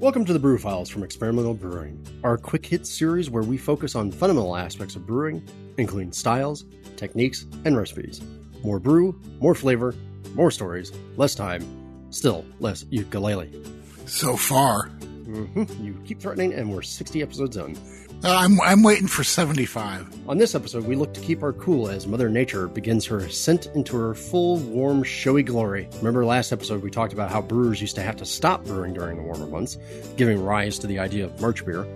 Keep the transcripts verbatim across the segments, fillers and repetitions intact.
Welcome to the Brew Files from Experimental Brewing, our quick hit series where we focus on fundamental aspects of brewing, including styles, techniques, and recipes. More brew, more flavor, more stories, less time, still less ukulele. So far. Mm-hmm. You keep threatening, and we're sixty episodes in. Uh, I'm, I'm waiting for seventy-five. On this episode, we look to keep our cool as Mother Nature begins her ascent into her full, warm, showy glory. Remember last episode, we talked about how brewers used to have to stop brewing during the warmer months, giving rise to the idea of March beer.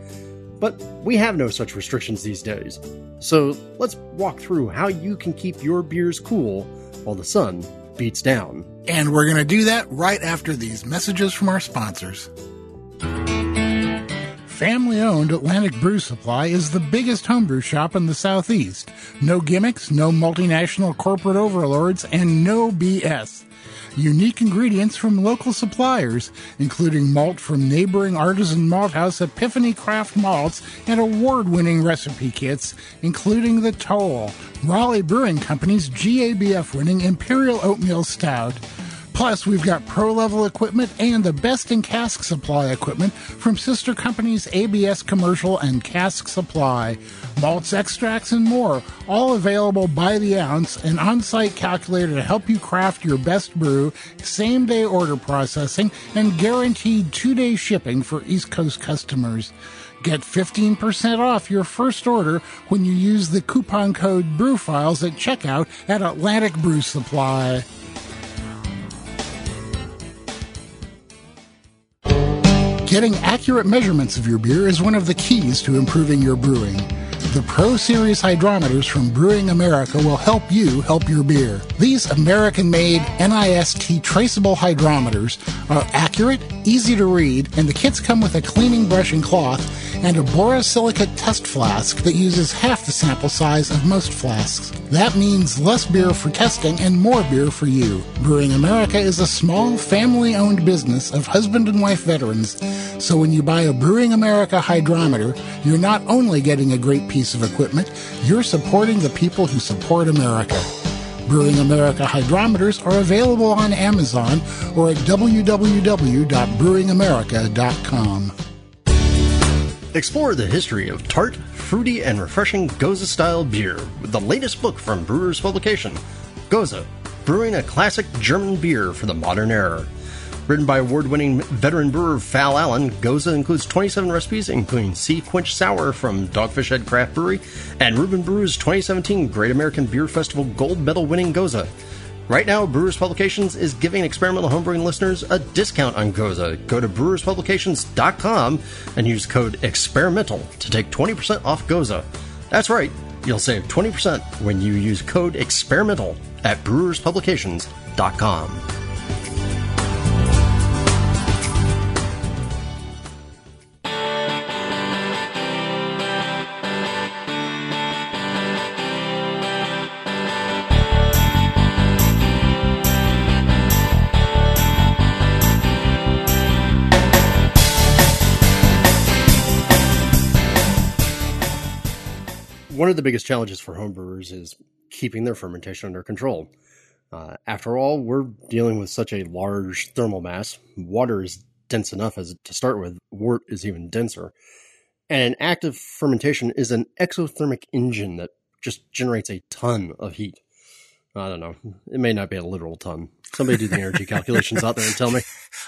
But we have no such restrictions these days. So let's walk through how you can keep your beers cool while the sun beats down. And we're going to do that right after these messages from our sponsors. Family-owned Atlantic Brew Supply is the biggest homebrew shop in the Southeast. No gimmicks, no multinational corporate overlords, and no B S. Unique ingredients from local suppliers, including malt from neighboring artisan malt house Epiphany Craft malts and award-winning recipe kits, including the Toll, Raleigh Brewing Company's G A B F-winning Imperial Oatmeal Stout. Plus, we've got pro-level equipment and the best in cask supply equipment from sister companies A B S Commercial and Cask Supply. Malts, extracts, and more, all available by the ounce, an on-site calculator to help you craft your best brew, same-day order processing, and guaranteed two-day shipping for East Coast customers. Get fifteen percent off your first order when you use the coupon code BREWFILES at checkout at Atlantic Brew Supply. Getting accurate measurements of your beer is one of the keys to improving your brewing. The Pro Series hydrometers from Brewing America will help you help your beer. These American-made NIST traceable hydrometers are accurate, easy to read, and the kits come with a cleaning brush and cloth and a borosilicate test flask that uses half the sample size of most flasks. That means less beer for testing and more beer for you. Brewing America is a small, family-owned business of husband and wife veterans, so when you buy a Brewing America hydrometer, you're not only getting a great piece of equipment, you're supporting the people who support America. Brewing America hydrometers are available on Amazon or at w w w dot brewing america dot com. Explore the history of tart, fruity, and refreshing Goza-style beer with the latest book from Brewer's Publication, Goza, Brewing a Classic German Beer for the Modern Era. Written by award-winning veteran brewer Fal Allen, Goza includes twenty-seven recipes, including Sea Quench Sour from Dogfish Head Craft Brewery and Reuben Brewer's twenty seventeen Great American Beer Festival gold medal-winning Goza. Right now, Brewers Publications is giving experimental homebrewing listeners a discount on Goza. Go to brewers publications dot com and use code EXPERIMENTAL to take twenty percent off Goza. That's right, you'll save twenty percent when you use code EXPERIMENTAL at brewers publications dot com. One of the biggest challenges for homebrewers is keeping their fermentation under control. Uh, after all, we're dealing with such a large thermal mass. Water is dense enough as to start with. Wort is even denser. And active fermentation is an exothermic engine that just generates a ton of heat. I don't know. It may not be a literal ton. Somebody do the energy calculations out there and tell me.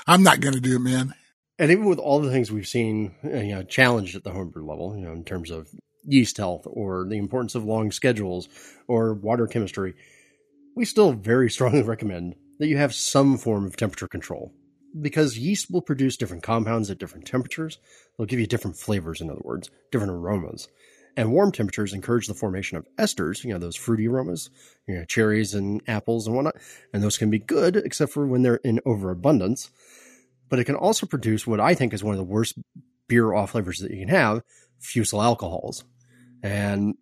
I'm not going to do it, man. And even with all the things we've seen, you know, challenged at the homebrew level, you know, in terms of yeast health or the importance of long schedules or water chemistry, we still very strongly recommend that you have some form of temperature control, because yeast will produce different compounds at different temperatures. They'll give you different flavors, in other words, different aromas. And warm temperatures encourage the formation of esters, you know, those fruity aromas, you know, cherries and apples and whatnot. And those can be good, except for when they're in overabundance. But it can also produce what I think is one of the worst beer off flavors that you can have, fusel alcohols. And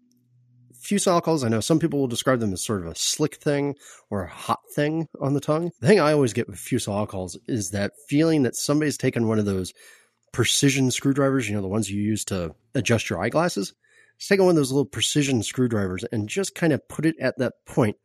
fusel alcohols, I know some people will describe them as sort of a slick thing or a hot thing on the tongue. The thing I always get with fusel alcohols is that feeling that somebody's taken one of those precision screwdrivers, you know, the ones you use to adjust your eyeglasses. It's taken one of those little precision screwdrivers and just kind of put it at that point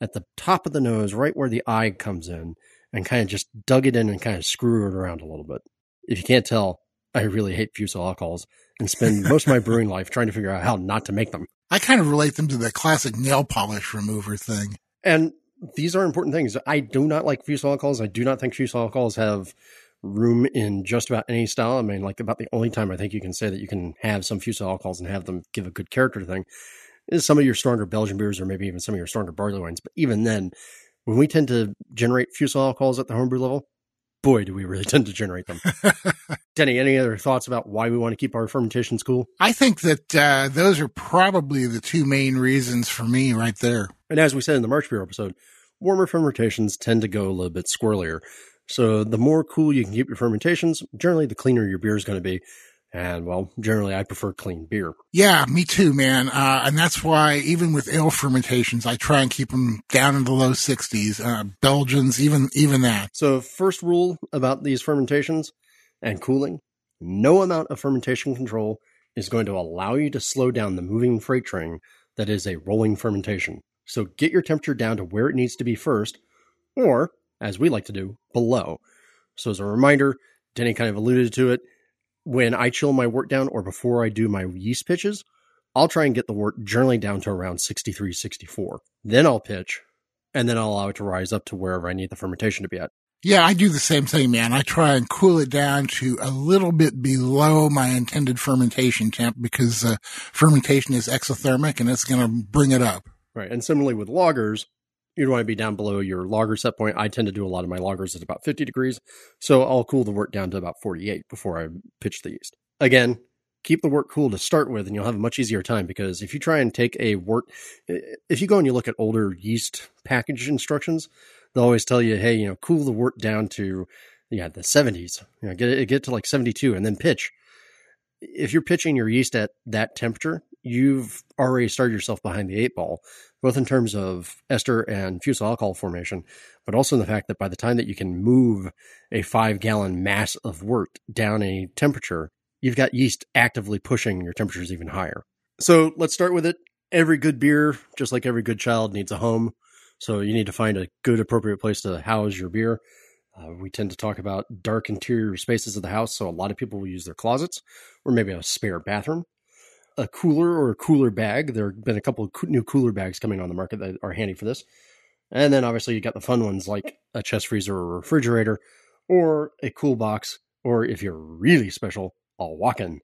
at the top of the nose, right where the eye comes in, and kind of just dug it in and kind of screw it around a little bit. if you can't tell, I really hate fusel alcohols and spend most of my brewing life trying to figure out how not to make them. I kind of relate them to the classic nail polish remover thing. And these are important things. I do not like fusel alcohols. I do not think fusel alcohols have room in just about any style. I mean, like about the only time I think you can say that you can have some fusel alcohols and have them give a good character to thing is some of your stronger Belgian beers or maybe even some of your stronger barley wines. But even then, when we tend to generate fusel alcohols at the homebrew level, boy, do we really tend to generate them. Denny, any other thoughts about why we want to keep our fermentations cool? I think that uh, those are probably the two main reasons for me right there. And as we said in the March Beer episode, warmer fermentations tend to go a little bit squirrelier. So the more cool you can keep your fermentations, generally the cleaner your beer is going to be. And, well, generally I prefer clean beer. Yeah, me too, man. Uh, and that's why even with ale fermentations, I try and keep them down in the low sixties. Uh, Belgians, even even that. So first rule about these fermentations and cooling, no amount of fermentation control is going to allow you to slow down the moving freight train that is a rolling fermentation. So get your temperature down to where it needs to be first, or, as we like to do, below. So as a reminder, Denny kind of alluded to it, when I chill my wort down or before I do my yeast pitches, I'll try and get the wort generally down to around sixty-three, sixty-four. Then I'll pitch, and then I'll allow it to rise up to wherever I need the fermentation to be at. Yeah, I do the same thing, man. I try and cool it down to a little bit below my intended fermentation temp because uh, fermentation is exothermic, and it's going to bring it up. Right, and similarly with lagers, you'd want to be down below your lager set point. I tend to do a lot of my lagers at about fifty degrees, so I'll cool the wort down to about forty-eight before I pitch the yeast. Again, keep the wort cool to start with, and you'll have a much easier time, because if you try and take a wort, if you go and you look at older yeast package instructions, they'll always tell you, hey, you know, cool the wort down to yeah the seventies, you know, get it get to like seventy-two, and then pitch. If you're pitching your yeast at that temperature, you've already started yourself behind the eight ball, both in terms of ester and fusel alcohol formation, but also in the fact that by the time that you can move a five-gallon mass of wort down a temperature, you've got yeast actively pushing your temperatures even higher. So let's start with it. Every good beer, just like every good child, needs a home. So you need to find a good, appropriate place to house your beer. Uh, we tend to talk about dark interior spaces of the house, so a lot of people will use their closets or maybe a spare bathroom. A cooler or a cooler bag. There have been a couple of new cooler bags coming on the market that are handy for this. And then obviously you got the fun ones like a chest freezer or refrigerator or a cool box, or if you're really special, a walk-in.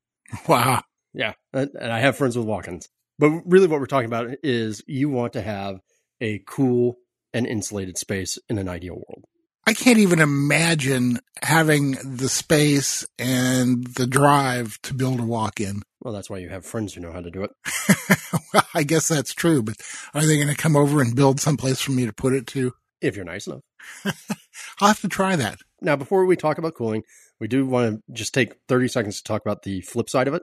Wow. Yeah. And I have friends with walk-ins. But really what we're talking about is you want to have a cool and insulated space in an ideal world. I can't even imagine having the space and the drive to build a walk-in. Well, that's why you have friends who know how to do it. Well, I guess that's true, but are they going to come over and build someplace for me to put it to? If you're nice enough. I'll have to try that. Now, before we talk about cooling, we do want to just take thirty seconds to talk about the flip side of it,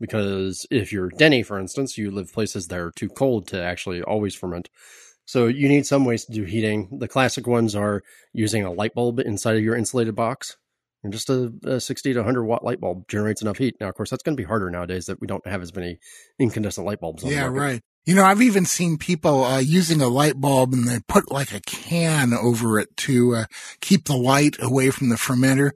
because if you're Denny, for instance, you live places that are too cold to actually always ferment. So you need some ways to do heating. The classic ones are using a light bulb inside of your insulated box. And just a, a sixty to one hundred watt light bulb generates enough heat. Now, of course, that's going to be harder nowadays that we don't have as many incandescent light bulbs on the market. Yeah, right. You know, I've even seen people uh, using a light bulb, and they put like a can over it to uh, keep the light away from the fermenter.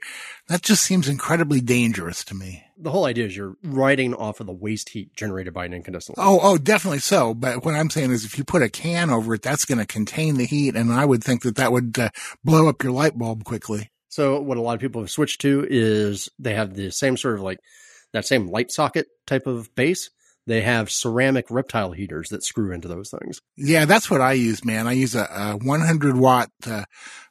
That just seems incredibly dangerous to me. The whole idea is you're riding off of the waste heat generated by an incandescent light bulb. Oh, oh, definitely so. But what I'm saying is if you put a can over it, that's going to contain the heat, and I would think that that would uh, blow up your light bulb quickly. So what a lot of people have switched to is they have the same sort of like that same light socket type of base. They have ceramic reptile heaters that screw into those things. Yeah, that's what I use, man. I use a, a one hundred watt uh,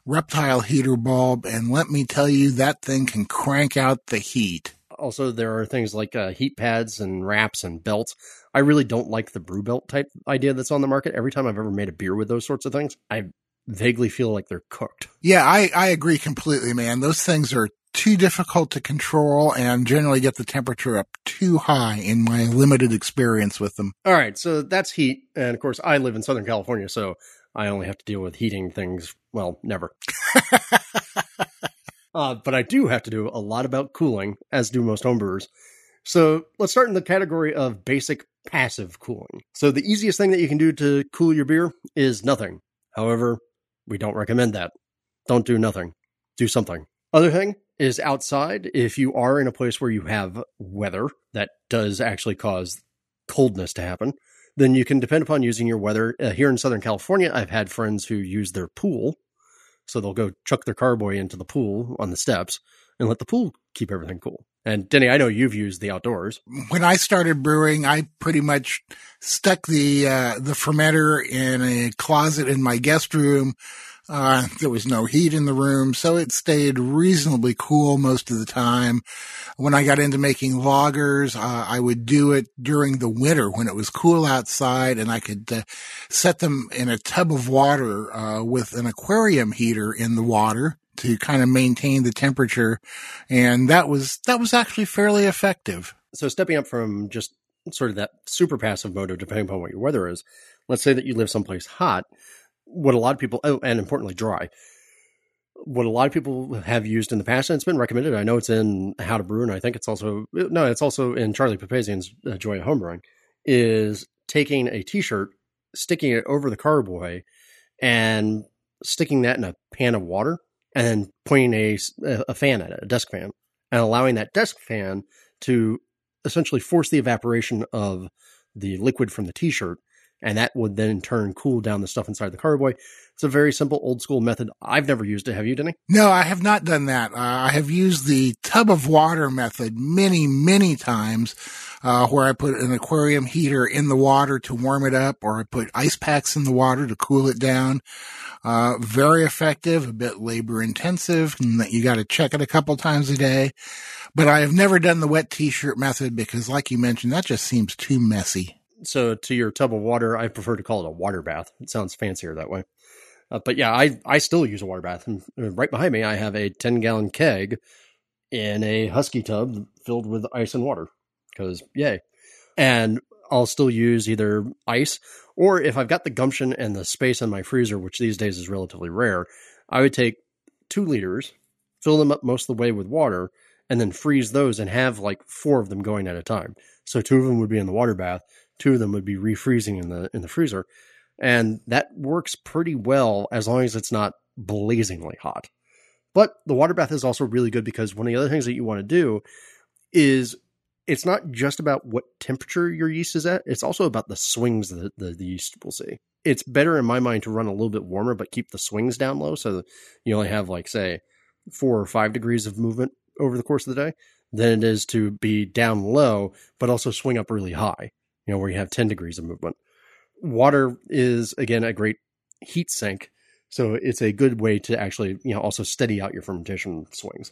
reptile heater bulb, and let me tell you, that thing can crank out the heat. Also, there are things like uh, heat pads and wraps and belts. I really don't like the brew belt type idea that's on the market. Every time I've ever made a beer with those sorts of things, I vaguely feel like they're cooked. Yeah, I, I agree completely, man. Those things are too difficult to control and generally get the temperature up too high in my limited experience with them. All right. So that's heat. And of course, I live in Southern California, so I only have to deal with heating things. Well, never. uh, but I do have to do a lot about cooling, as do most homebrewers. So let's start in the category of basic passive cooling. So the easiest thing that you can do to cool your beer is nothing. However, we don't recommend that. Don't do nothing. Do something. Other thing, is outside. If you are in a place where you have weather that does actually cause coldness to happen, then you can depend upon using your weather. Uh, here in Southern California, I've had friends who use their pool. So they'll go chuck their carboy into the pool on the steps and let the pool keep everything cool. And Denny, I know you've used the outdoors. When I started brewing, I pretty much stuck the uh, the fermenter in a closet in my guest room. Uh, there was no heat in the room, so it stayed reasonably cool most of the time. When I got into making lagers, uh, I would do it during the winter when it was cool outside, and I could uh, set them in a tub of water uh, with an aquarium heater in the water to kind of maintain the temperature. And that was, that was actually fairly effective. So stepping up from just sort of that super passive mode of depending upon what your weather is, let's say that you live someplace hot. What a lot of people, oh, and importantly, dry. What a lot of people have used in the past, and it's been recommended. I know it's in How to Brew, and I think it's also, no, it's also in Charlie Papazian's uh, Joy of Homebrewing, is taking a t-shirt, sticking it over the carboy, and sticking that in a pan of water, and then pointing a, a fan at it, a desk fan, and allowing that desk fan to essentially force the evaporation of the liquid from the t-shirt. And that would then in turn cool down the stuff inside the carboy. It's a very simple old school method. I've never used it. Have you, Denny? No, I have not done that. Uh, I have used the tub of water method many, many times uh, where I put an aquarium heater in the water to warm it up, or I put ice packs in the water to cool it down. Uh, very effective, a bit labor intensive, and that you got to check it a couple times a day. But I have never done the wet t-shirt method because, like you mentioned, that just seems too messy. So to your tub of water, I prefer to call it a water bath. It sounds fancier that way. Uh, but yeah, I, I still use a water bath. And right behind me, I have a ten-gallon keg in a husky tub filled with ice and water because yay. And I'll still use either ice, or if I've got the gumption and the space in my freezer, which these days is relatively rare, I would take two liters, fill them up most of the way with water, and then freeze those and have like four of them going at a time. So two of them would be in the water bath. Two of them would be refreezing in the in the freezer, and that works pretty well as long as it's not blazingly hot. But the water bath is also really good because one of the other things that you want to do is it's not just about what temperature your yeast is at. It's also about the swings that the, the yeast will see. It's better in my mind to run a little bit warmer, but keep the swings down low so that you only have like, say, four or five degrees of movement over the course of the day than it is to be down low, but also swing up really high. You know, where you have ten degrees of movement. Water is, again, a great heat sink. So it's a good way to actually, you know, also steady out your fermentation swings.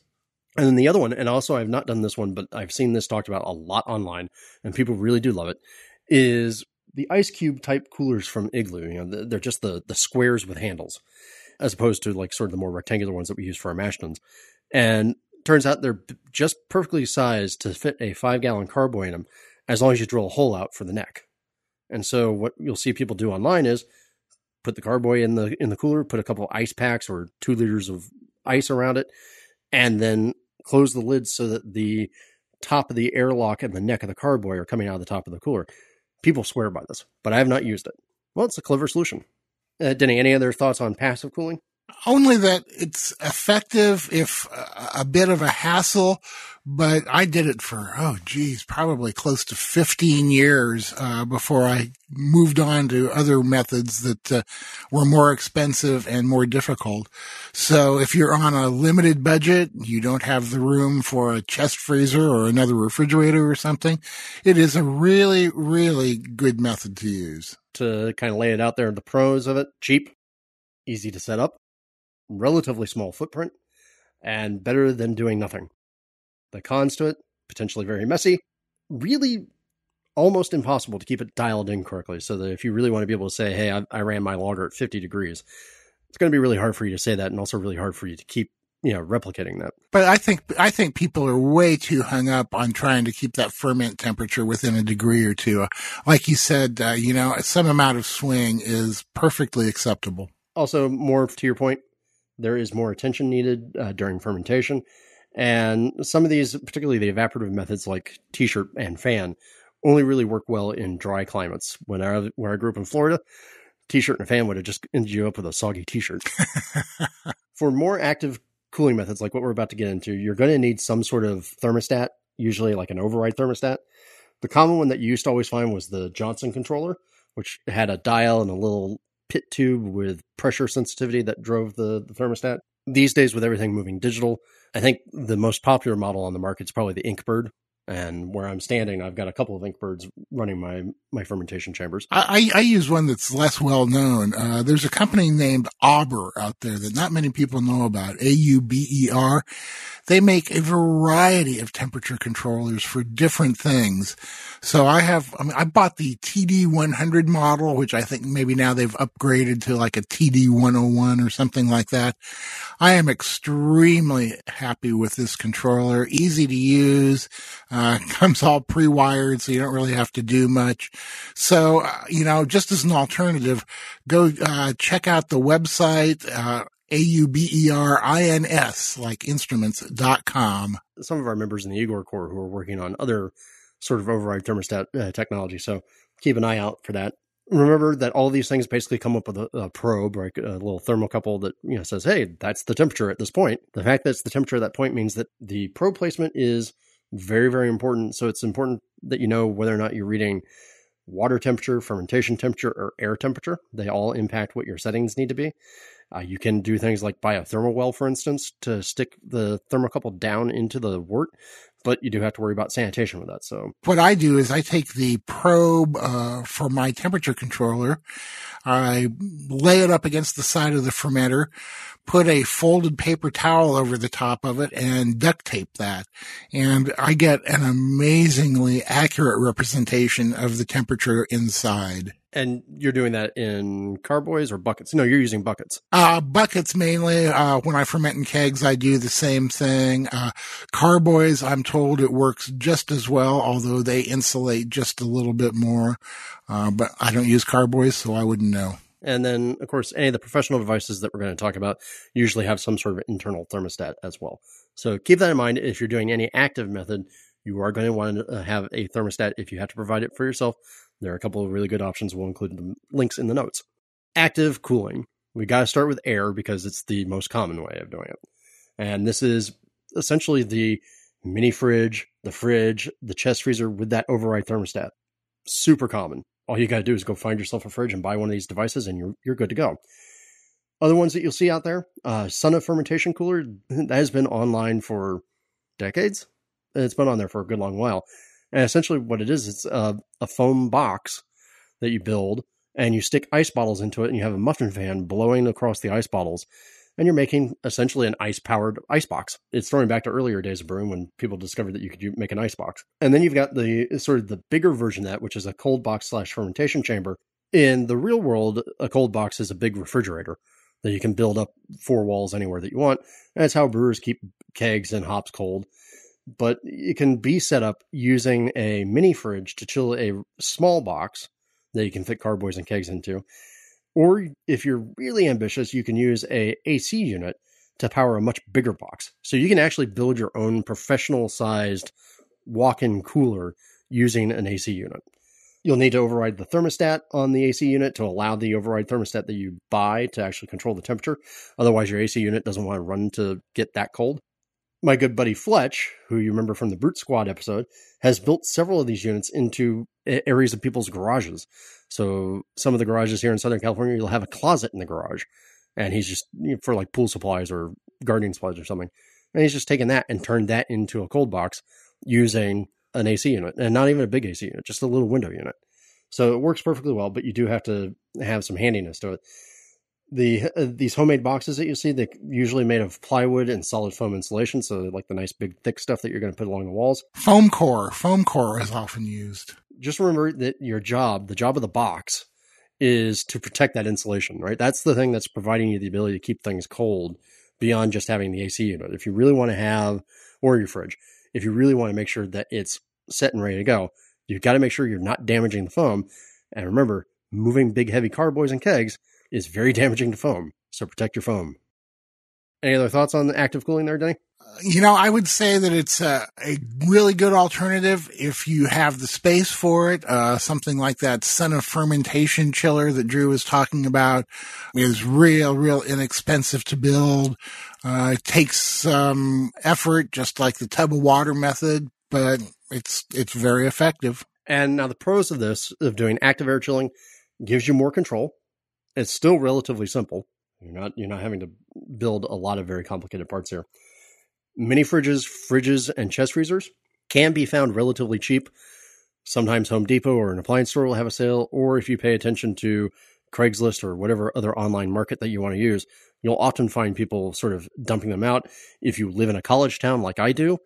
And then the other one, and also I've not done this one, but I've seen this talked about a lot online, and people really do love it, is the ice cube type coolers from Igloo. You know, they're just the, the squares with handles, as opposed to like sort of the more rectangular ones that we use for our mash tuns. And turns out they're just perfectly sized to fit a five-gallon carboy in them, as long as you drill a hole out for the neck. And so what you'll see people do online is put the carboy in the in the cooler, put a couple of ice packs or two liters of ice around it, and then close the lid so that the top of the airlock and the neck of the carboy are coming out of the top of the cooler. People swear by this, but I have not used it. Well, it's a clever solution. Uh, Denny, any other thoughts on passive cooling? Only that it's effective if a bit of a hassle, but I did it for, oh, geez, probably close to fifteen years uh, before I moved on to other methods that uh, were more expensive and more difficult. So if you're on a limited budget, you don't have the room for a chest freezer or another refrigerator or something, it is a really, really good method to use. To kind of lay it out there, the pros of it, cheap, easy to set up, relatively small footprint, and better than doing nothing. The cons to it, potentially very messy, really almost impossible to keep it dialed in correctly. So that if you really want to be able to say, hey, I, I ran my lager at fifty degrees, it's going to be really hard for you to say that, and also really hard for you to keep, you know, replicating that. But I think, I think people are way too hung up on trying to keep that ferment temperature within a degree or two. Like you said, uh, you know, some amount of swing is perfectly acceptable. Also, more to your point, there is more attention needed uh, during fermentation. And some of these, particularly the evaporative methods like t-shirt and fan, only really work well in dry climates. When I, when I grew up in Florida, t-shirt and fan would have just ended you up with a soggy t-shirt. For more active cooling methods like what we're about to get into, you're going to need some sort of thermostat, usually like an override thermostat. The common one that you used to always find was the Johnson controller, which had a dial and a little pit tube with pressure sensitivity that drove the, the thermostat. These days, with everything moving digital, I think the most popular model on the market is probably the Inkbird. And where I'm standing, I've got a couple of Inkbirds running my, my fermentation chambers. I, I use one that's less well known. Uh, there's a company named Auber out there that not many people know about, A U B E R. They make a variety of temperature controllers for different things. So I have, I mean, I bought the T D one hundred model, which I think maybe now they've upgraded to like a T D one oh one or something like that. I am extremely happy with this controller. Easy to use. Uh, comes all pre-wired, so you don't really have to do much. So, uh, you know, just as an alternative, go, uh, check out the website, uh, A U B E R I N S, like instruments dot com. Some of our members in the Igor Corps who are working on other sort of override thermostat uh, technology, so keep an eye out for that. Remember that all these things basically come up with a, a probe, like a little thermocouple that, you know, says, hey, that's the temperature at this point. The fact that it's the temperature at that point means that the probe placement is very, very important. So it's important that you know whether or not you're reading water temperature, fermentation temperature, or air temperature. They all impact what your settings need to be. Uh, you can do things like buy a thermal well, for instance, to stick the thermocouple down into the wort, but you do have to worry about sanitation with that. So what I do is I take the probe uh, for my temperature controller. I lay it up against the side of the fermenter, put a folded paper towel over the top of it, and duct tape that. And I get an amazingly accurate representation of the temperature inside. And you're doing that in carboys or buckets? No, you're using buckets. Uh, buckets mainly. Uh, when I ferment in kegs, I do the same thing. Uh, carboys, I'm told it works just as well, although they insulate just a little bit more. Uh, but I don't use carboys, so I wouldn't know. And then, of course, any of the professional devices that we're going to talk about usually have some sort of internal thermostat as well. So keep that in mind. If you're doing any active method, you are going to want to have a thermostat if you have to provide it for yourself. There are a couple of really good options. We'll include the links in the notes. Active cooling. We got to start with air because it's the most common way of doing it. And this is essentially the mini fridge, the fridge, the chest freezer with that override thermostat. Super common. All you got to do is go find yourself a fridge and buy one of these devices and you're you're good to go. Other ones that you'll see out there, uh, Sun of Fermentation Cooler, that has been online for decades. It's been on there for a good long while. And essentially what it is, it's a, a foam box that you build and you stick ice bottles into it and you have a muffin fan blowing across the ice bottles and you're making essentially an ice-powered ice box. It's throwing back to earlier days of brewing when people discovered that you could make an ice box. And then you've got the sort of the bigger version of that, which is a cold box slash fermentation chamber. In the real world, a cold box is a big refrigerator that you can build up four walls anywhere that you want. And that's how brewers keep kegs and hops cold. But it can be set up using a mini fridge to chill a small box that you can fit carboys and kegs into. Or if you're really ambitious, you can use a A C unit to power a much bigger box. So you can actually build your own professional-sized walk-in cooler using an A C unit. You'll need to override the thermostat on the A C unit to allow the override thermostat that you buy to actually control the temperature. Otherwise, your A C unit doesn't want to run to get that cold. My good buddy Fletch, who you remember from the Brute Squad episode, has built several of these units into areas of people's garages. So some of the garages here in Southern California, you'll have a closet in the garage. And he's just, you know, for like pool supplies or gardening supplies or something. And he's just taken that and turned that into a cold box using an A C unit. And not even a big A C unit, just a little window unit. So it works perfectly well, but you do have to have some handiness to it. The uh, these homemade boxes that you see, they're usually made of plywood and solid foam insulation. So like the nice big thick stuff that you're going to put along the walls. Foam core. Foam core is often used. Just remember that your job, the job of the box, is to protect that insulation, right? That's the thing that's providing you the ability to keep things cold beyond just having the A C unit. If you really want to have, or your fridge, if you really want to make sure that it's set and ready to go, you've got to make sure you're not damaging the foam. And remember, moving big, heavy carboys and kegs is very damaging to foam, so protect your foam. Any other thoughts on the active cooling there, Denny? You know, I would say that it's a, a really good alternative if you have the space for it. Uh, something like that Sun of Fermentation chiller that Drew was talking about is real, real inexpensive to build. Uh, it takes some effort, just like the tub of water method, but it's it's very effective. And now the pros of this, of doing active air chilling, gives you more control. It's still relatively simple. You're not you're not having to build a lot of very complicated parts here. Mini fridges, fridges, and chest freezers can be found relatively cheap. Sometimes Home Depot or an appliance store will have a sale, or if you pay attention to Craigslist or whatever other online market that you want to use, you'll often find people sort of dumping them out. If you live in a college town like I do,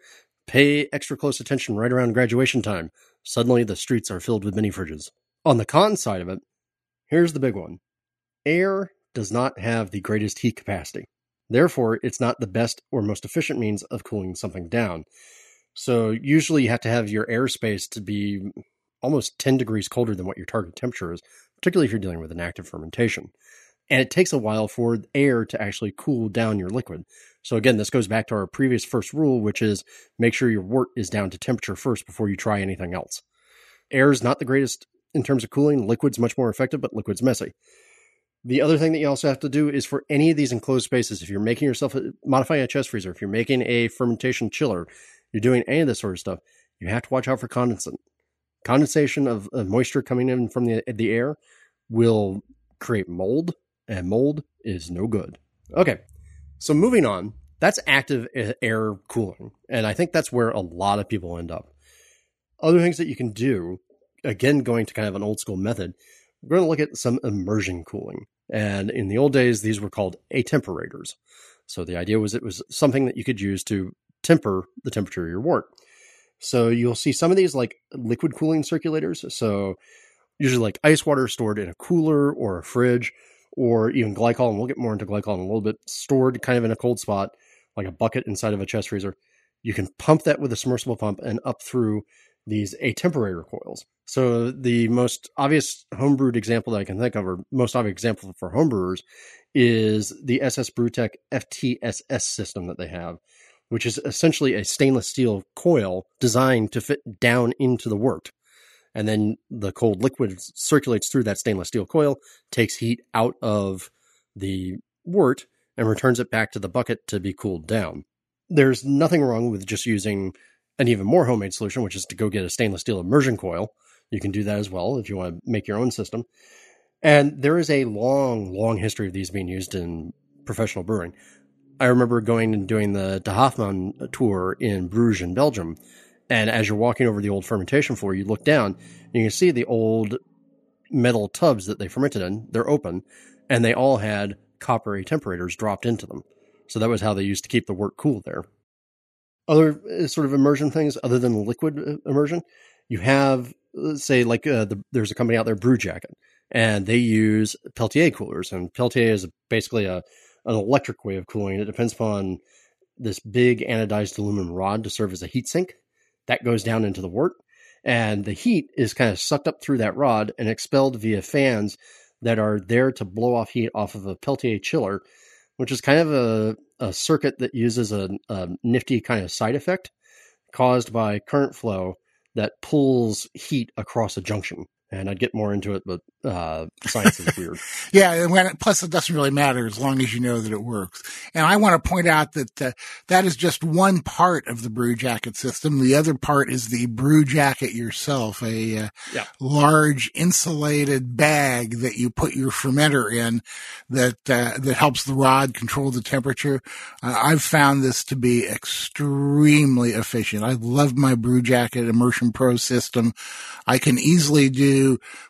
pay extra close attention right around graduation time. Suddenly the streets are filled with mini fridges. On the con side of it, here's the big one. Air does not have the greatest heat capacity. Therefore, it's not the best or most efficient means of cooling something down. So usually you have to have your airspace to be almost ten degrees colder than what your target temperature is, particularly if you're dealing with an active fermentation. And it takes a while for air to actually cool down your liquid. So again, this goes back to our previous first rule, which is make sure your wort is down to temperature first before you try anything else. Air is not the greatest in terms of cooling. Liquid's much more effective, but liquid's messy. The other thing that you also have to do is for any of these enclosed spaces, if you're making yourself, a, modifying a chest freezer, if you're making a fermentation chiller, you're doing any of this sort of stuff, you have to watch out for condensant. Condensation of, of moisture coming in from the, the air will create mold, and mold is no good. Okay, so moving on, that's active air cooling, and I think that's where a lot of people end up. Other things that you can do, again, going to kind of an old school method, we're going to look at some immersion cooling. And in the old days, these were called atemperators. So the idea was it was something that you could use to temper the temperature of your wort. So you'll see some of these like liquid cooling circulators. So usually like ice water stored in a cooler or a fridge, or even glycol, and we'll get more into glycol in a little bit, stored kind of in a cold spot, like a bucket inside of a chest freezer. You can pump that with a submersible pump and up through these atemperator coils. So the most obvious homebrewed example that I can think of, or most obvious example for homebrewers, is the S S Brewtech F T S S system that they have, which is essentially a stainless steel coil designed to fit down into the wort. And then the cold liquid circulates through that stainless steel coil, takes heat out of the wort, and returns it back to the bucket to be cooled down. There's nothing wrong with just using an even more homemade solution, which is to go get a stainless steel immersion coil. You can do that as well if you want to make your own system. And there is a long, long history of these being used in professional brewing. I remember going and doing the De Hoffman tour in Bruges in Belgium. And as you're walking over the old fermentation floor, you look down and you can see the old metal tubs that they fermented in. They're open, and they all had copper atemperators dropped into them. So that was how they used to keep the wort cool there. Other sort of immersion things other than the liquid immersion, you have, say, like uh, the, there's a company out there, Brew Jacket, and they use Peltier coolers. And Peltier is basically a an electric way of cooling. It depends upon this big anodized aluminum rod to serve as a heat sink. That goes down into the wort, and the heat is kind of sucked up through that rod and expelled via fans that are there to blow off heat off of a Peltier chiller, which is kind of a, a circuit that uses a, a nifty kind of side effect caused by current flow that pulls heat across a junction. And I'd get more into it, but uh, science is weird. Yeah, and when it, plus it doesn't really matter as long as you know that it works. And I want to point out that uh, that is just one part of the Brew Jacket system. The other part is the Brew Jacket yourself, a uh, yeah. large insulated bag that you put your fermenter in that uh, that helps the rod control the temperature. Uh, I've found this to be extremely efficient. I love my Brew Jacket Immersion Pro system. I can easily do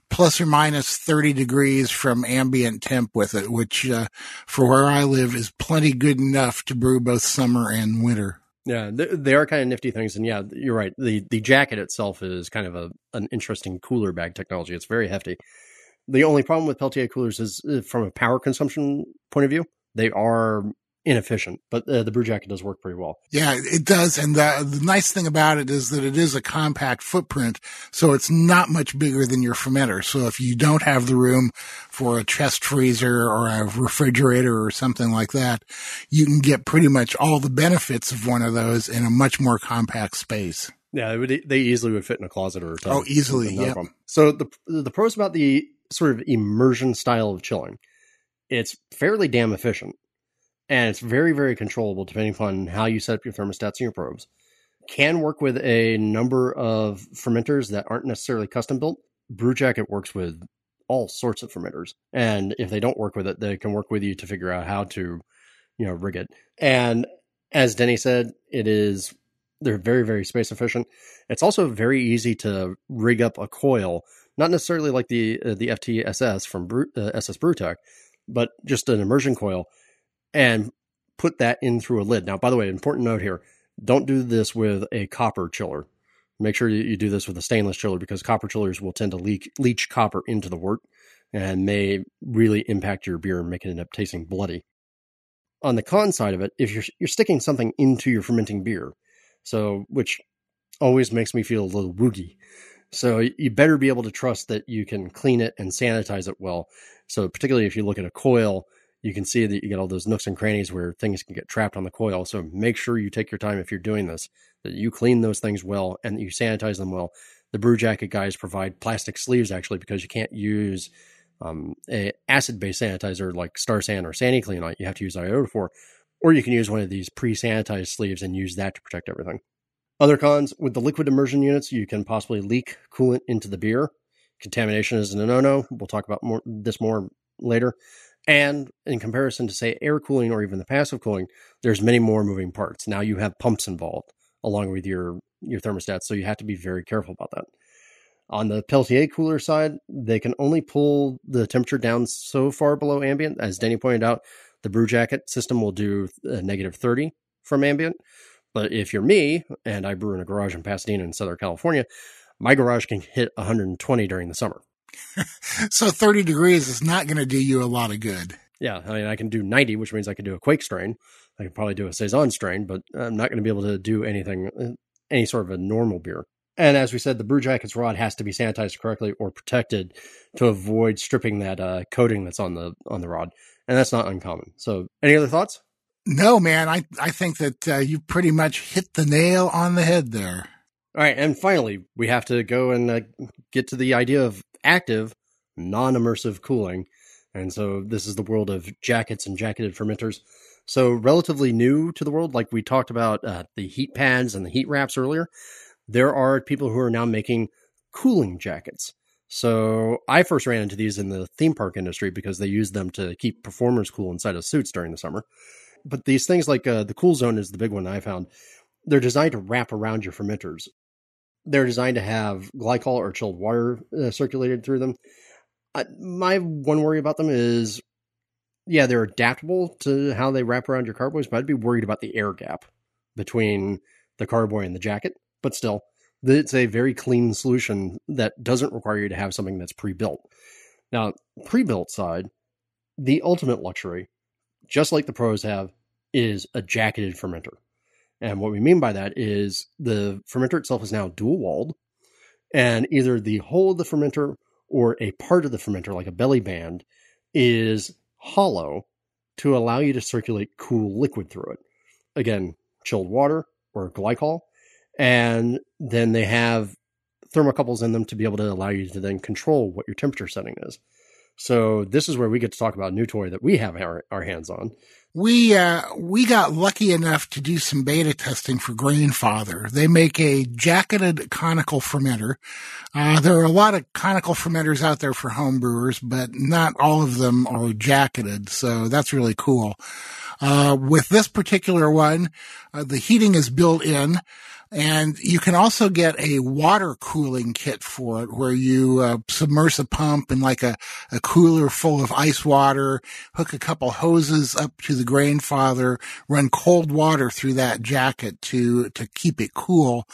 plus or minus thirty degrees from ambient temp with it, which uh, for where I live is plenty good enough to brew both summer and winter. Yeah, they are kind of nifty things. And yeah, you're right. The the jacket itself is kind of a an interesting cooler bag technology. It's very hefty. The only problem with Peltier coolers is from a power consumption point of view, they are inefficient, but uh, the Brew Jacket does work pretty well. Yeah, it does. And the, the nice thing about it is that it is a compact footprint, so it's not much bigger than your fermenter. So if you don't have the room for a chest freezer or a refrigerator or something like that, you can get pretty much all the benefits of one of those in a much more compact space. Yeah, it would, they easily would fit in a closet or a tub. Oh, easily, yeah. So the the pros about the sort of immersion style of chilling, it's fairly damn efficient. and it's very, very controllable depending upon how you set up your thermostats and your probes. Can work with a number of fermenters that aren't necessarily custom built. Brew Jacket works with all sorts of fermenters, and if they don't work with it, they can work with you to figure out how to, you know, rig it. And as Denny said, it is they're very, very space efficient. It's also very easy to rig up a coil, not necessarily like the uh, the F T S S from Brew, uh, S S Brewtech, but just an immersion coil, and put that in through a lid. Now, by the way, important note here: don't do this with a copper chiller. Make sure you do this with a stainless chiller, because copper chillers will tend to leak, leach copper into the wort and may really impact your beer and make it end up tasting bloody. On the con side of it, if you're you're sticking something into your fermenting beer, so which always makes me feel a little woogie. So you better be able to trust that you can clean it and sanitize it well. So particularly if you look at a coil, you can see that you get all those nooks and crannies where things can get trapped on the coil. So make sure you take your time if you're doing this, that you clean those things well and that you sanitize them well. The Brew Jacket guys provide plastic sleeves, actually, because you can't use um, an acid-based sanitizer like StarSan or SaniCleanite. You have to use iodophor, or you can use one of these pre-sanitized sleeves and use that to protect everything. Other cons: with the liquid immersion units, you can possibly leak coolant into the beer. Contamination is a no-no. We'll talk about more, this more later. And in comparison to, say, air cooling or even the passive cooling, there's many more moving parts. Now you have pumps involved along with your, your thermostats, so you have to be very careful about that. On the Peltier cooler side, they can only pull the temperature down so far below ambient. As Denny pointed out, the Brew Jacket system will do a negative thirty from ambient. But if you're me, and I brew in a garage in Pasadena in Southern California, my garage can hit one hundred twenty during the summer. So thirty degrees is not going to do you a lot of good. Yeah, I mean, I can do ninety, which means I can do a quake strain. I can probably do a Saison strain, but I'm not going to be able to do anything, any sort of a normal beer. And as we said, the Brew Jacket's rod has to be sanitized correctly or protected to avoid stripping that uh, coating that's on the on the rod. And that's not uncommon. So any other thoughts? No, man. I, I think that uh, you pretty much hit the nail on the head there. All right. And finally, we have to go and uh, get to the idea of active, non-immersive cooling. And so this is the world of jackets and jacketed fermenters. So relatively new to the world, like we talked about uh, the heat pads and the heat wraps earlier, there are people who are now making cooling jackets. So I first ran into these in the theme park industry because they use them to keep performers cool inside of suits during the summer. But these things like uh, the Cool Zone is the big one I found. They're designed to wrap around your fermenters. They're designed to have glycol or chilled water uh, circulated through them. Uh, my one worry about them is, yeah, they're adaptable to how they wrap around your carboys, but I'd be worried about the air gap between the carboy and the jacket. But still, it's a very clean solution that doesn't require you to have something that's pre-built. Now, pre-built side, the ultimate luxury, just like the pros have, is a jacketed fermenter. And what we mean by that is the fermenter itself is now dual-walled, and either the whole of the fermenter or a part of the fermenter, like a belly band, is hollow to allow you to circulate cool liquid through it. Again, chilled water or glycol. And then they have thermocouples in them to be able to allow you to then control what your temperature setting is. So this is where we get to talk about a new toy that we have our, our hands on. We uh, we got lucky enough to do some beta testing for Grainfather. They make a jacketed conical fermenter. Uh, there are a lot of conical fermenters out there for home brewers, but not all of them are jacketed. So that's really cool. Uh, with this particular one, uh, the heating is built in. And you can also get a water cooling kit for it where you uh, submerge a pump in like a, a cooler full of ice water, hook a couple hoses up to the Grainfather, run cold water through that jacket to, to keep it cool.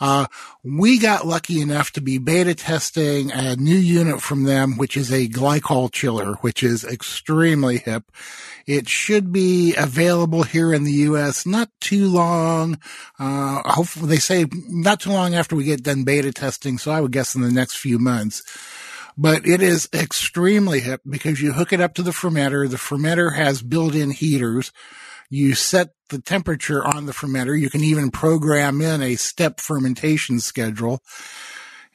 Uh, we got lucky enough to be beta testing a new unit from them, which is a glycol chiller, which is extremely hip. It should be available here in the U S not too long. Uh, hopefully they say not too long after we get done beta testing. So I would guess in the next few months. But it is extremely hip because you hook it up to the fermenter. The fermenter has built-in heaters. You set the temperature on the fermenter. You can even program in a step fermentation schedule.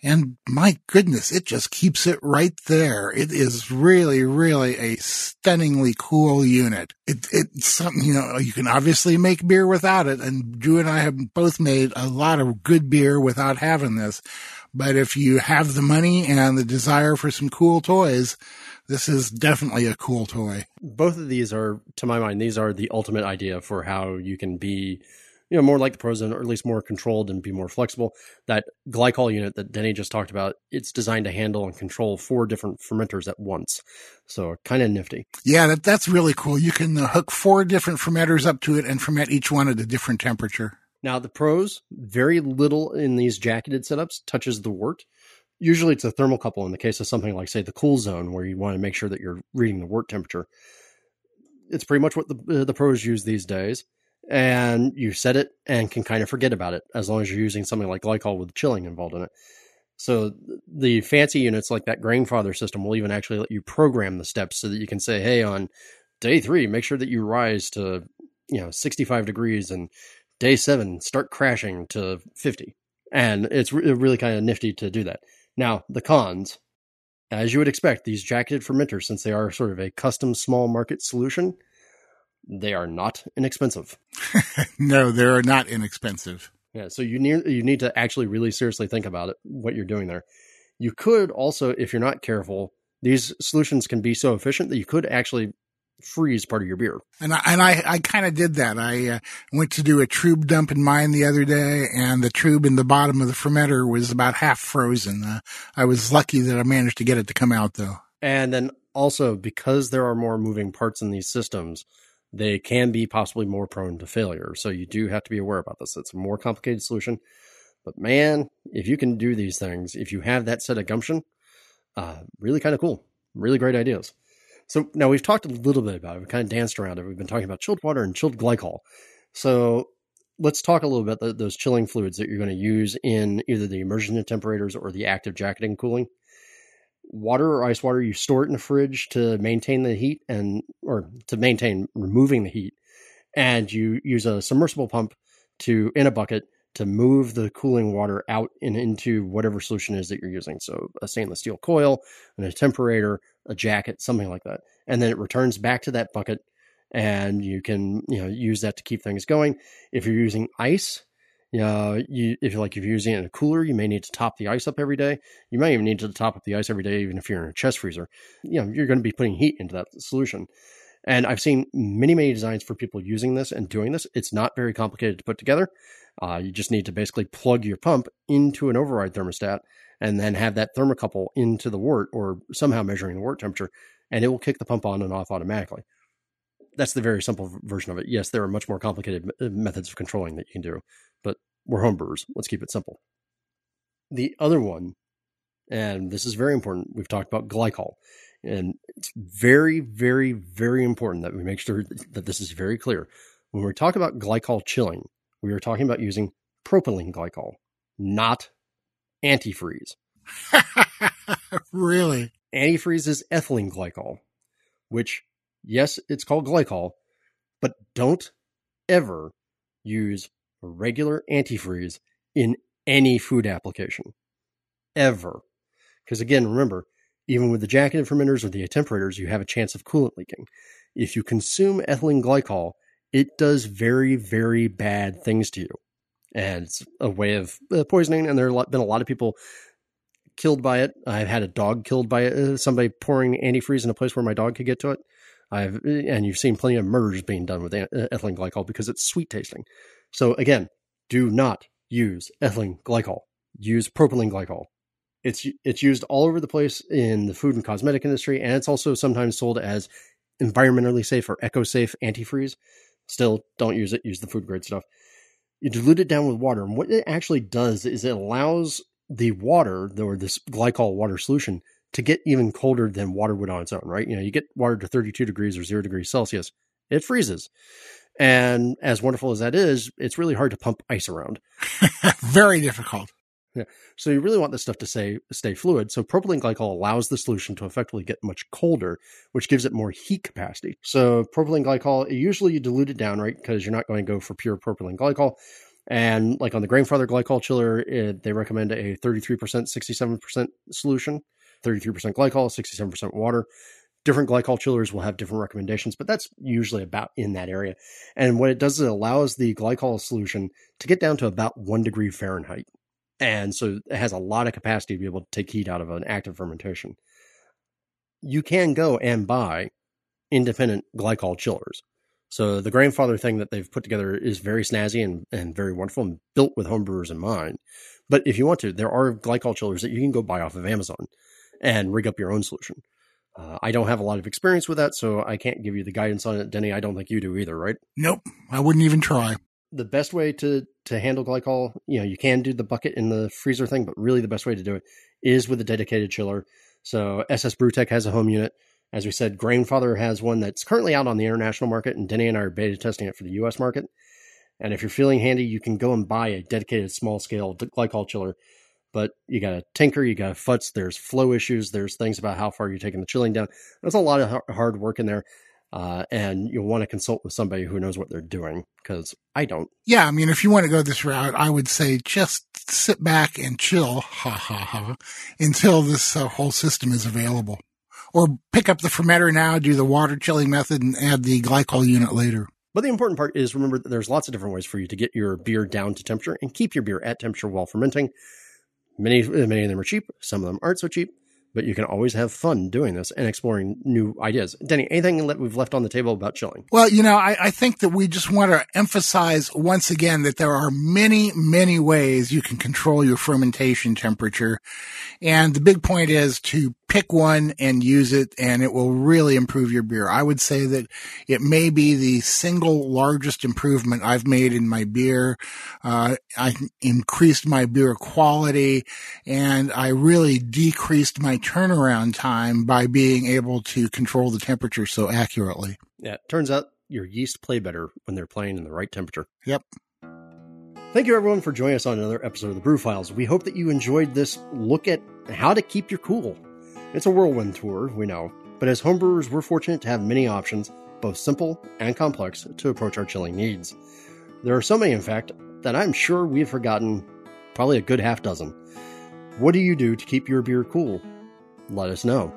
And my goodness, it just keeps it right there. It is really, really a stunningly cool unit. It, it's something, you know, you can obviously make beer without it. And Drew and I have both made a lot of good beer without having this. But if you have the money and the desire for some cool toys, this is definitely a cool toy. Both of these are, to my mind, these are the ultimate idea for how you can be, you know, more like the Prozone, or at least more controlled and be more flexible. That glycol unit that Denny just talked about, it's designed to handle and control four different fermenters at once. So kind of nifty. Yeah, that, that's really cool. You can hook four different fermenters up to it and ferment each one at a different temperature. Now, the Pros, very little in these jacketed setups touches the wort. Usually it's a thermocouple in the case of something like, say, the Cool Zone, where you want to make sure that you're reading the wort temperature. It's pretty much what the, uh, the Pros use these days. And you set it and can kind of forget about it as long as you're using something like glycol with chilling involved in it. So the fancy units like that Grainfather system will even actually let you program the steps so that you can say, hey, on day three, make sure that you rise to, you know, sixty-five degrees, and day seven, start crashing to fifty. And it's re- really kind of nifty to do that. Now, the cons, as you would expect, these jacketed fermenters, since they are sort of a custom small market solution, they are not inexpensive. No, they are not inexpensive. Yeah, so you need, you need to actually really seriously think about it, what you're doing there. You could also, if you're not careful, these solutions can be so efficient that you could actually freeze part of your beer. And I, and I, I kind of did that. I uh, went to do a trube dump in mine the other day, and the trube in the bottom of the fermenter was about half frozen. Uh, I was lucky that I managed to get it to come out, though. And then also, because there are more moving parts in these systems, they can be possibly more prone to failure. So you do have to be aware about this. It's a more complicated solution. But man, if you can do these things, if you have that set of gumption, uh, really kind of cool. Really great ideas. So now we've talked a little bit about it. We kind of danced around it. We've been talking about chilled water and chilled glycol. So let's talk a little bit about the, those chilling fluids that you're going to use in either the immersion temperators or the active jacketing cooling. Water or ice water, you store it in a fridge to maintain the heat and or to maintain removing the heat. And you use a submersible pump to in a bucket to move the cooling water out and into whatever solution is that you're using. So a stainless steel coil and a temperator, a jacket, something like that. And then it returns back to that bucket, and you can, you know, use that to keep things going. If you're using ice, you know, you, if you're like, if you're using it in a cooler, you may need to top the ice up every day. You might even need to top up the ice every day, even if you're in a chest freezer. You know, you're going to be putting heat into that solution. And I've seen many, many designs for people using this and doing this. It's not very complicated to put together. Uh, you just need to basically plug your pump into an override thermostat and then have that thermocouple into the wort or somehow measuring the wort temperature, and it will kick the pump on and off automatically. That's the very simple version of it. Yes, there are much more complicated methods of controlling that you can do, but we're homebrewers. Let's keep it simple. The other one, and this is very important, we've talked about glycol. And it's very, very, very important that we make sure that this is very clear. When we talk about glycol chilling, we are talking about using propylene glycol, not antifreeze. Really? Antifreeze is ethylene glycol, which, yes, it's called glycol, but don't ever use regular antifreeze in any food application. Ever. Because again, remember, even with the jacketed fermenters or the temperators, you have a chance of coolant leaking. If you consume ethylene glycol, it does very, very bad things to you. And it's a way of poisoning, and there have been a lot of people killed by it. I've had a dog killed by it, somebody pouring antifreeze in a place where my dog could get to it. I've And you've seen plenty of murders being done with ethylene glycol because it's sweet tasting. So again, do not use ethylene glycol. Use propylene glycol. It's it's used all over the place in the food and cosmetic industry, and it's also sometimes sold as environmentally safe or eco-safe antifreeze. Still, don't use it. Use the food-grade stuff. You dilute it down with water, and what it actually does is it allows the water, or this glycol water solution, to get even colder than water would on its own, right? You know, you get water to thirty-two degrees or zero degrees Celsius, it freezes. And as wonderful as that is, it's really hard to pump ice around. Very difficult. Yeah. So you really want this stuff to stay, stay fluid. So propylene glycol allows the solution to effectively get much colder, which gives it more heat capacity. So propylene glycol, usually you dilute it down, right? Because you're not going to go for pure propylene glycol. And like on the Grainfather glycol chiller, it, they recommend a thirty-three percent, sixty-seven percent solution, thirty-three percent glycol, sixty-seven percent water. Different glycol chillers will have different recommendations, but that's usually about in that area. And what it does is it allows the glycol solution to get down to about one degree Fahrenheit. And so it has a lot of capacity to be able to take heat out of an active fermentation. You can go and buy independent glycol chillers. So the Grainfather thing that they've put together is very snazzy and, and very wonderful and built with homebrewers in mind. But if you want to, there are glycol chillers that you can go buy off of Amazon and rig up your own solution. Uh, I don't have a lot of experience with that, so I can't give you the guidance on it. Denny, I don't think you do either, right? Nope. I wouldn't even try. The best way to, to handle glycol, you know, you can do the bucket in the freezer thing, but really the best way to do it is with a dedicated chiller. So S S Brewtech has a home unit. As we said, Grainfather has one that's currently out on the international market, and Denny and I are beta testing it for the U S market. And if you're feeling handy, you can go and buy a dedicated small-scale glycol chiller. But you got to tinker, you got to futz, there's flow issues, there's things about how far you're taking the chilling down. There's a lot of hard work in there, uh, and you'll want to consult with somebody who knows what they're doing, because I don't. Yeah, I mean, if you want to go this route, I would say just sit back and chill, ha ha ha, until this uh, whole system is available. Or pick up the fermenter now, do the water chilling method, and add the glycol unit later. But the important part is, remember, that there's lots of different ways for you to get your beer down to temperature and keep your beer at temperature while fermenting. Many, many of them are cheap. Some of them aren't so cheap. But you can always have fun doing this and exploring new ideas. Denny, anything that we've left on the table about chilling? Well, you know, I, I think that we just want to emphasize once again that there are many, many ways you can control your fermentation temperature. And the big point is to pick one and use it, and it will really improve your beer. I would say that it may be the single largest improvement I've made in my beer. Uh, I increased my beer quality, and I really decreased my turnaround time by being able to control the temperature so accurately. Yeah, it turns out your yeast play better when they're playing in the right temperature. Yep. Thank you, everyone, for joining us on another episode of The Brew Files. We hope that you enjoyed this look at how to keep your cool. It's a whirlwind tour, we know, but as homebrewers, we're fortunate to have many options, both simple and complex, to approach our chilling needs. There are so many, in fact, that I'm sure we've forgotten probably a good half dozen. What do you do to keep your beer cool? Let us know.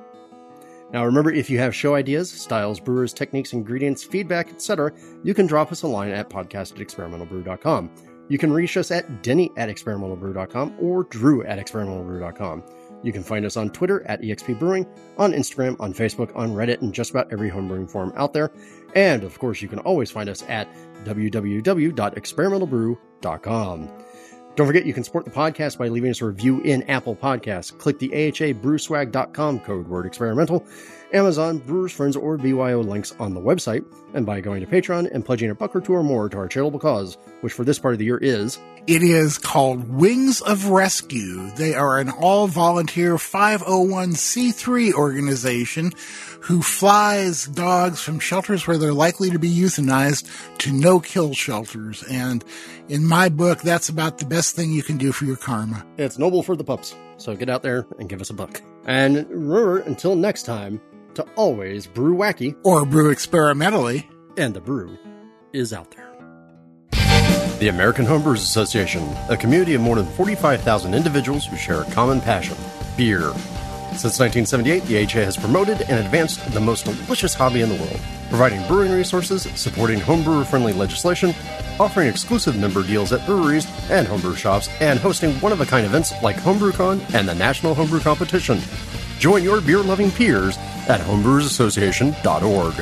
Now remember, if you have show ideas, styles, brewers, techniques, ingredients, feedback, et cetera, you can drop us a line at podcast at experimental brew dot com. You can reach us at Denny at experimental brew dot com or Drew at experimental brew dot com. You can find us on Twitter at E X P Brewing, on Instagram, on Facebook, on Reddit, and just about every homebrewing forum out there. And, of course, you can always find us at w w w dot experimental brew dot com. Don't forget, you can support the podcast by leaving us a review in Apple Podcasts. Click the A H A brew swag dot com code word experimental, Amazon, Brewers Friends, or B Y O links on the website, and by going to Patreon and pledging a buck or two or more to our charitable cause, which for this part of the year is... It is called Wings of Rescue. They are an all-volunteer five oh one c three organization who flies dogs from shelters where they're likely to be euthanized to no-kill shelters. And in my book, that's about the best thing you can do for your karma. It's noble for the pups, so get out there and give us a buck. And remember, until next time, to always brew wacky or brew experimentally, and the brew is out there. The American Homebrewers Association, a community of more than forty-five thousand individuals who share a common passion, beer. Since nineteen seventy-eight, the A H A has promoted and advanced the most delicious hobby in the world, providing brewing resources, supporting homebrewer-friendly legislation, offering exclusive member deals at breweries and homebrew shops, and hosting one-of-a-kind events like HomebrewCon and the National Homebrew Competition. Join your beer-loving peers at homebrewers association dot org.